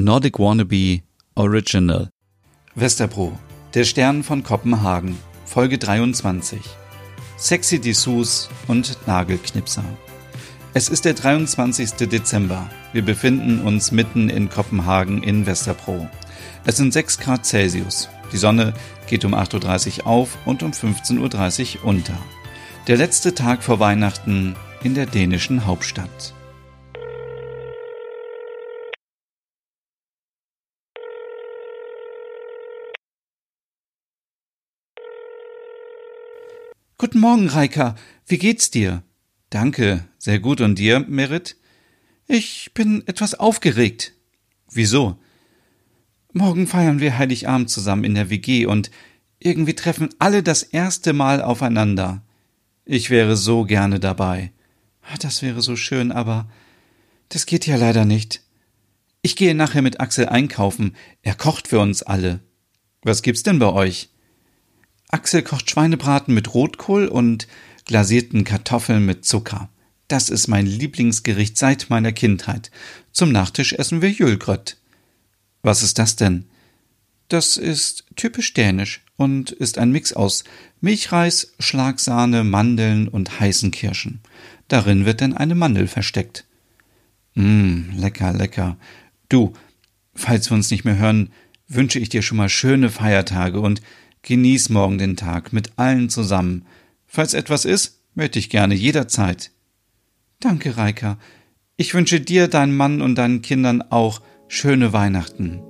Nordic Wannabe Original. Vesterbro, der Stern von Kopenhagen, Folge 23. Sexy Dessous und Nagelknipser. Es ist der 23. Dezember. Wir befinden uns mitten in Kopenhagen in Vesterbro. Es sind 6 Grad Celsius. Die Sonne geht um 8:30 Uhr auf und um 15:30 Uhr unter. Der letzte Tag vor Weihnachten in der dänischen Hauptstadt. Guten Morgen, Reika. Wie geht's dir? Danke, sehr gut. Und dir, Merit? Ich bin etwas aufgeregt. Wieso? Morgen feiern wir Heiligabend zusammen in der WG und irgendwie treffen alle das erste Mal aufeinander. Ich wäre so gerne dabei. Das wäre so schön, aber das geht ja leider nicht. Ich gehe nachher mit Axel einkaufen. Er kocht für uns alle. Was gibt's denn bei euch? Axel kocht Schweinebraten mit Rotkohl und glasierten Kartoffeln mit Zucker. Das ist mein Lieblingsgericht seit meiner Kindheit. Zum Nachtisch essen wir Jülgrött. Was ist das denn? Das ist typisch dänisch und ist ein Mix aus Milchreis, Schlagsahne, Mandeln und heißen Kirschen. Darin wird dann eine Mandel versteckt. Lecker, lecker. Du, falls wir uns nicht mehr hören, wünsche ich dir schon mal schöne Feiertage und genieß morgen den Tag mit allen zusammen. Falls etwas ist, möchte ich gerne jederzeit. Danke, Reika. Ich wünsche dir, deinem Mann und deinen Kindern auch schöne Weihnachten.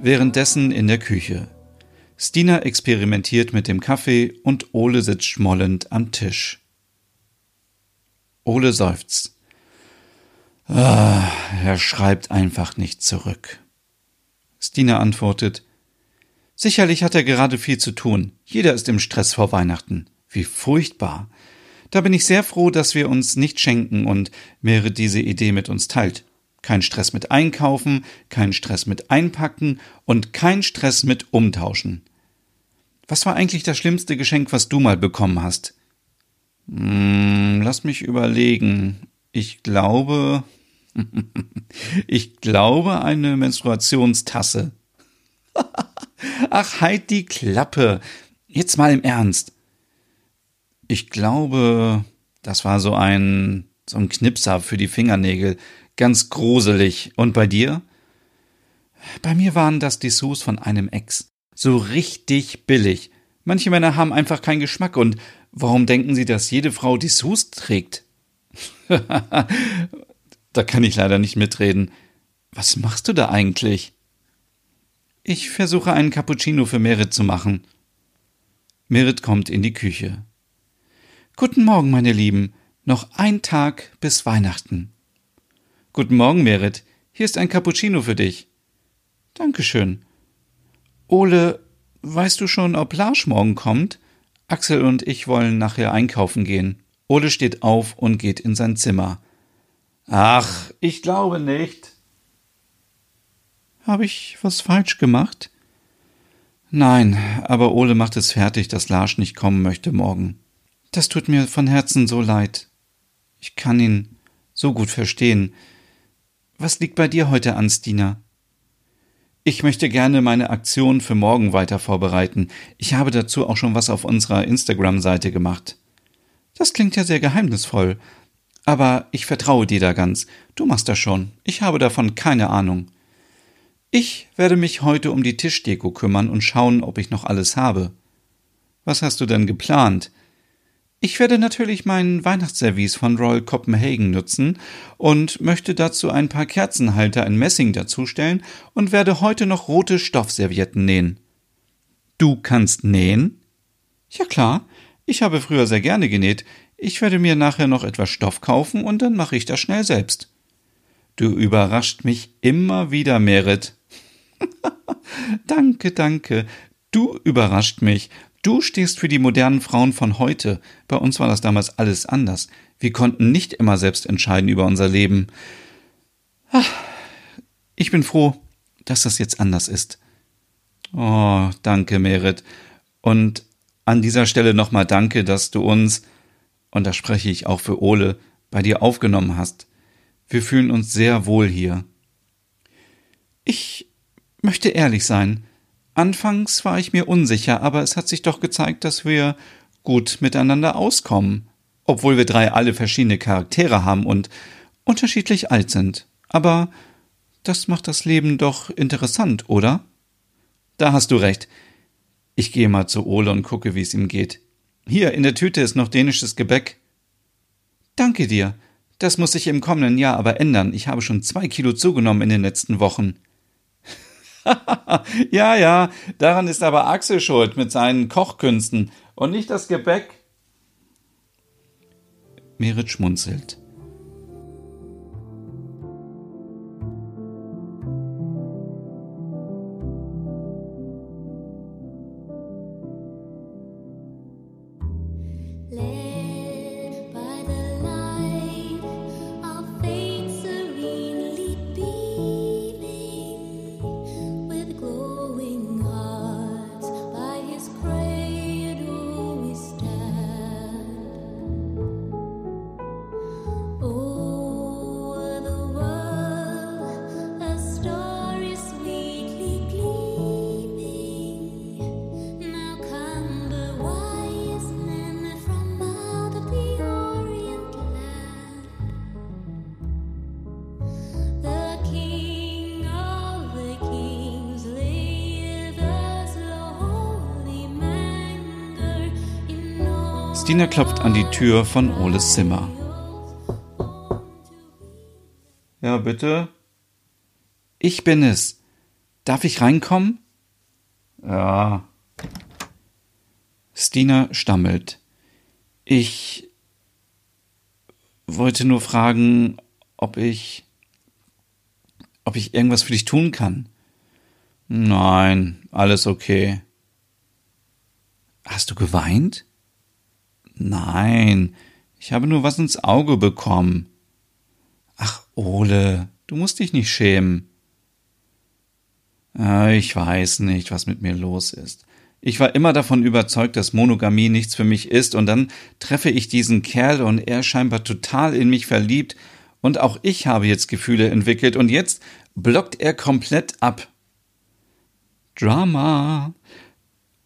Währenddessen in der Küche. Stina experimentiert mit dem Kaffee und Ole sitzt schmollend am Tisch. Ole seufzt. Er schreibt einfach nicht zurück. Stina antwortet: Sicherlich hat er gerade viel zu tun. Jeder ist im Stress vor Weihnachten. Wie furchtbar. Da bin ich sehr froh, dass wir uns nicht schenken und Merit diese Idee mit uns teilt. Kein Stress mit Einkaufen, kein Stress mit Einpacken und kein Stress mit Umtauschen. Was war eigentlich das schlimmste Geschenk, was du mal bekommen hast? Lass mich überlegen. Ich glaube eine Menstruationstasse. Ach, halt die Klappe. Jetzt mal im Ernst. Ich glaube, das war so ein Knipser für die Fingernägel. Ganz gruselig. Und bei dir? Bei mir waren das Dessous von einem Ex. So richtig billig. Manche Männer haben einfach keinen Geschmack. Und warum denken sie, dass jede Frau Dessous trägt? Da kann ich leider nicht mitreden. Was machst du da eigentlich? Ich versuche, einen Cappuccino für Merit zu machen. Merit kommt in die Küche. Guten Morgen, meine Lieben. Noch ein Tag bis Weihnachten. Guten Morgen, Merit. Hier ist ein Cappuccino für dich. Dankeschön. Ole, weißt du schon, ob Lars morgen kommt? Axel und ich wollen nachher einkaufen gehen. Ole steht auf und geht in sein Zimmer. Ach, ich glaube nicht. Habe ich was falsch gemacht? Nein, aber Ole macht es fertig, dass Lars nicht kommen möchte morgen. Das tut mir von Herzen so leid. Ich kann ihn so gut verstehen. Was liegt bei dir heute an, Stina? Ich möchte gerne meine Aktion für morgen weiter vorbereiten. Ich habe dazu auch schon was auf unserer Instagram-Seite gemacht. Das klingt ja sehr geheimnisvoll. Aber ich vertraue dir da ganz. Du machst das schon. Ich habe davon keine Ahnung. Ich werde mich heute um die Tischdeko kümmern und schauen, ob ich noch alles habe. Was hast du denn geplant? Ich werde natürlich meinen Weihnachtsservice von Royal Copenhagen nutzen und möchte dazu ein paar Kerzenhalter in Messing dazustellen und werde heute noch rote Stoffservietten nähen. Du kannst nähen? Ja klar, ich habe früher sehr gerne genäht. Ich werde mir nachher noch etwas Stoff kaufen und dann mache ich das schnell selbst. Du überrascht mich immer wieder, Merit. Danke, danke. Du überrascht mich. Du stehst für die modernen Frauen von heute. Bei uns war das damals alles anders. Wir konnten nicht immer selbst entscheiden über unser Leben. Ach, ich bin froh, dass das jetzt anders ist. Oh, danke, Merit. Und an dieser Stelle nochmal danke, dass du uns, und da spreche ich auch für Ole, bei dir aufgenommen hast. Wir fühlen uns sehr wohl hier. Ich möchte ehrlich sein. Anfangs war ich mir unsicher, aber es hat sich doch gezeigt, dass wir gut miteinander auskommen. Obwohl wir drei alle verschiedene Charaktere haben und unterschiedlich alt sind. Aber das macht das Leben doch interessant, oder? Da hast du recht. Ich gehe mal zu Ole und gucke, wie es ihm geht. Hier, in der Tüte ist noch dänisches Gebäck. Danke dir. Das muss sich im kommenden Jahr aber ändern. Ich habe schon 2 Kilo zugenommen in den letzten Wochen. Ja, ja, daran ist aber Axel schuld mit seinen Kochkünsten und nicht das Gebäck. Merit schmunzelt. Stina klopft an die Tür von Oles Zimmer. Ja, bitte? Ich bin es. Darf ich reinkommen? Ja. Stina stammelt. Ich wollte nur fragen, ob ich irgendwas für dich tun kann. Nein, alles okay. Hast du geweint? Nein, ich habe nur was ins Auge bekommen. Ach, Ole, du musst dich nicht schämen. Ich weiß nicht, was mit mir los ist. Ich war immer davon überzeugt, dass Monogamie nichts für mich ist, und dann treffe ich diesen Kerl und er ist scheinbar total in mich verliebt und auch ich habe jetzt Gefühle entwickelt und jetzt blockt er komplett ab. Drama.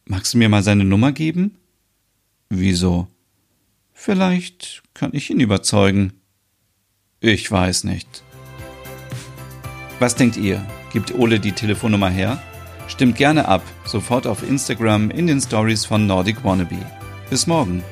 Magst du mir mal seine Nummer geben? Wieso? Vielleicht kann ich ihn überzeugen. Ich weiß nicht. Was denkt ihr? Gibt Ole die Telefonnummer her? Stimmt gerne ab, sofort auf Instagram in den Stories von Nordic Wannabe. Bis morgen.